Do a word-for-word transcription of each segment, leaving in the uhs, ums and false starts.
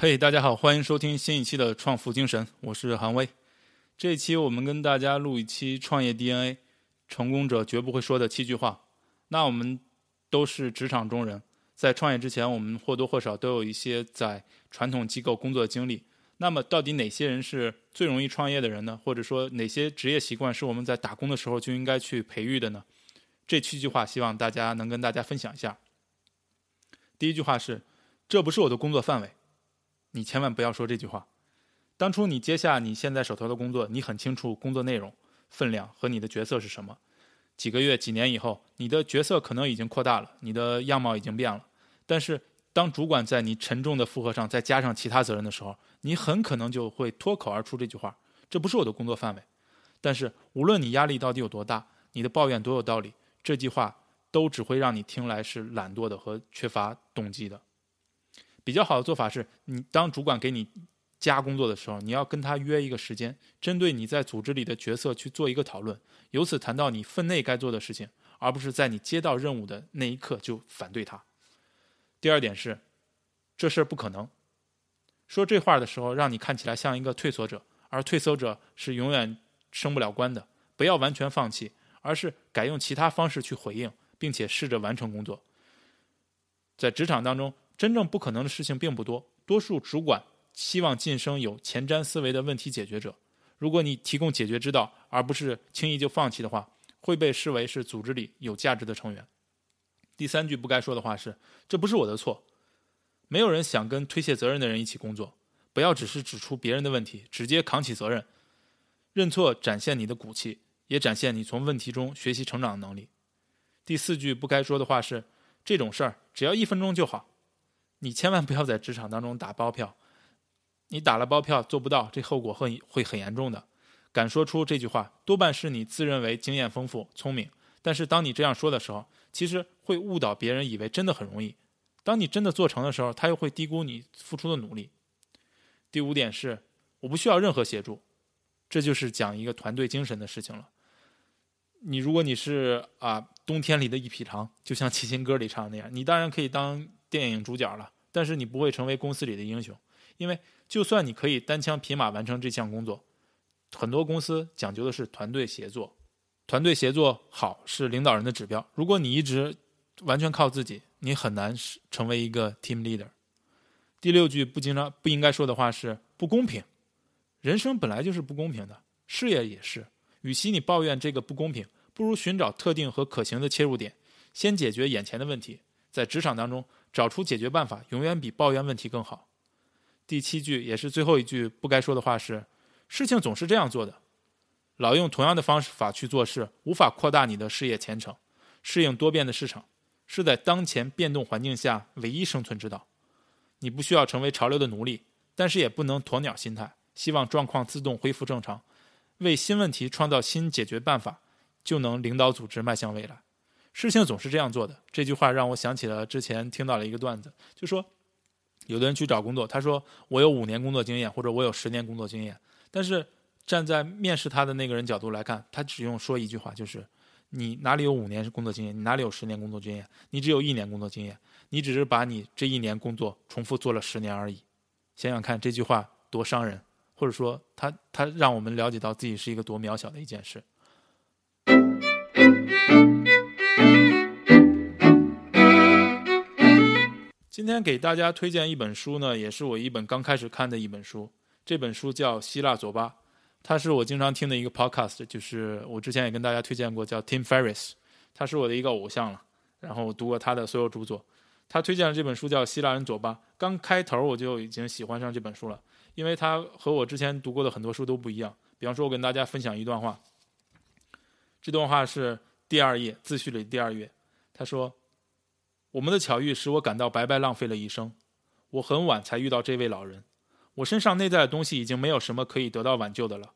嘿、hey, 大家好，欢迎收听新一期的创富精神，我是韩威。这一期我们跟大家录一期创业 D N A， 成功者绝不会说的七句话。那我们都是职场中人，在创业之前我们或多或少都有一些在传统机构工作的经历。那么到底哪些人是最容易创业的人呢？或者说哪些职业习惯是我们在打工的时候就应该去培育的呢？这七句话希望大家能跟大家分享一下。第一句话是，这不是我的工作范围。你千万不要说这句话。当初你接下你现在手头的工作，你很清楚工作内容、分量和你的角色是什么。几个月、几年以后，你的角色可能已经扩大了，你的样貌已经变了。但是当主管在你沉重的负荷上再加上其他责任的时候，你很可能就会脱口而出这句话，这不是我的工作范围。但是无论你压力到底有多大，你的抱怨多有道理，这句话都只会让你听来是懒惰的和缺乏动机的。比较好的做法是，你当主管给你加工作的时候，你要跟他约一个时间，针对你在组织里的角色去做一个讨论，由此谈到你分内该做的事情，而不是在你接到任务的那一刻就反对他。第二点是，这事不可能。说这话的时候让你看起来像一个退缩者，而退缩者是永远升不了官的。不要完全放弃，而是改用其他方式去回应，并且试着完成工作。在职场当中，真正不可能的事情并不多，多数主管希望晋升有前瞻思维的问题解决者。如果你提供解决之道，而不是轻易就放弃的话，会被视为是组织里有价值的成员。第三句不该说的话是，这不是我的错。没有人想跟推卸责任的人一起工作，不要只是指出别人的问题，直接扛起责任。认错展现你的骨气，也展现你从问题中学习成长的能力。第四句不该说的话是，这种事儿只要一分钟就好。你千万不要在职场当中打包票，你打了包票做不到，这后果会会很严重的。敢说出这句话，多半是你自认为经验丰富、聪明，但是当你这样说的时候，其实会误导别人以为真的很容易。当你真的做成的时候，他又会低估你付出的努力。第五点是，我不需要任何协助。这就是讲一个团队精神的事情了。你如果你是啊冬天里的一匹狼，就像齐秦歌里唱的那样，你当然可以当电影主角了，但是你不会成为公司里的英雄。因为就算你可以单枪匹马完成这项工作，很多公司讲究的是团队协作。团队协作好是领导人的指标，如果你一直完全靠自己，你很难成为一个 team leader。 第六句不经常不应该说的话是，不公平。人生本来就是不公平的，事业也是。与其你抱怨这个不公平，不如寻找特定和可行的切入点，先解决眼前的问题。在职场当中找出解决办法，永远比抱怨问题更好。第七句也是最后一句不该说的话是，事情总是这样做的。老用同样的方法去做事，无法扩大你的事业前程。适应多变的市场，是在当前变动环境下唯一生存之道。你不需要成为潮流的奴隶，但是也不能鸵鸟心态，希望状况自动恢复正常。为新问题创造新解决办法，就能领导组织迈向未来。事情总是这样做的，这句话让我想起了之前听到了一个段子，就说有的人去找工作，他说我有五年工作经验，或者我有十年工作经验，但是站在面试他的那个人角度来看，他只用说一句话，就是你哪里有五年工作经验，你哪里有十年工作经验，你只有一年工作经验，你只是把你这一年工作重复做了十年而已。想想看这句话多伤人，或者说他他让我们了解到自己是一个多渺小的一件事。今天给大家推荐一本书呢，也是我一本刚开始看的一本书。这本书叫《希腊佐巴》，它是我经常听的一个 podcast， 就是我之前也跟大家推荐过，叫 Tim Ferriss， 他是我的一个偶像了。然后我读过他的所有著作。他推荐了这本书叫《希腊人佐巴》，刚开头我就已经喜欢上这本书了，因为它和我之前读过的很多书都不一样。比方说，我跟大家分享一段话，这段话是第二页自序里第二页，他说。我们的巧遇使我感到白白浪费了一生，我很晚才遇到这位老人，我身上内在的东西已经没有什么可以得到挽救的了。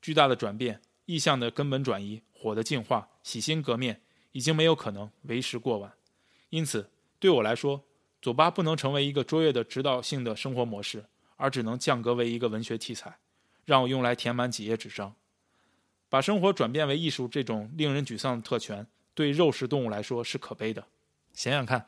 巨大的转变，意向的根本转移，火的进化，洗心革面，已经没有可能，为时过晚。因此对我来说，佐巴不能成为一个卓越的指导性的生活模式，而只能降格为一个文学题材，让我用来填满几页纸张。把生活转变为艺术，这种令人沮丧的特权，对肉食动物来说是可悲的。想想看，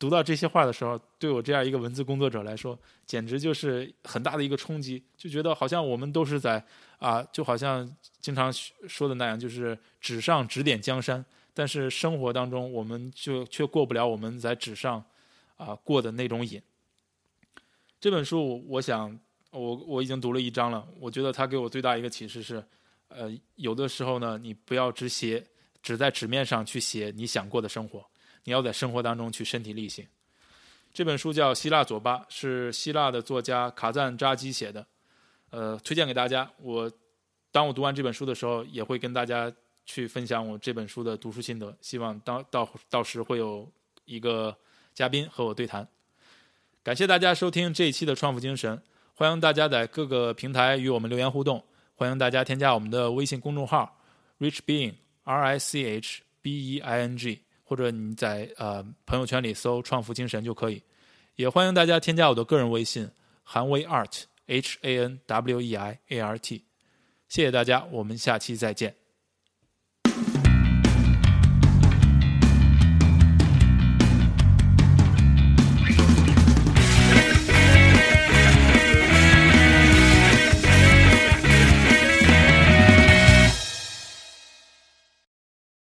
读到这些话的时候，对我这样一个文字工作者来说，简直就是很大的一个冲击，就觉得好像我们都是在啊，就好像经常说的那样，就是纸上指点江山，但是生活当中我们就却过不了我们在纸上啊过的那种瘾。这本书我想我我已经读了一章了，我觉得它给我最大一个启示是，呃，有的时候呢，你不要只写只在纸面上去写你想过的生活，你要在生活当中去身体力行。这本书叫《希腊左巴》，是希腊的作家卡赞扎基写的，呃，推荐给大家。我当我读完这本书的时候，也会跟大家去分享我这本书的读书心得，希望到到到时会有一个嘉宾和我对谈。感谢大家收听这一期的创富精神，欢迎大家在各个平台与我们留言互动，欢迎大家添加我们的微信公众号 Rich Being R I C H B E I N G，或者你在、呃、朋友圈里搜创富精神就可以。也欢迎大家添加我的个人微信韩威 Art H A N W E I A R T。 谢谢大家，我们下期再见。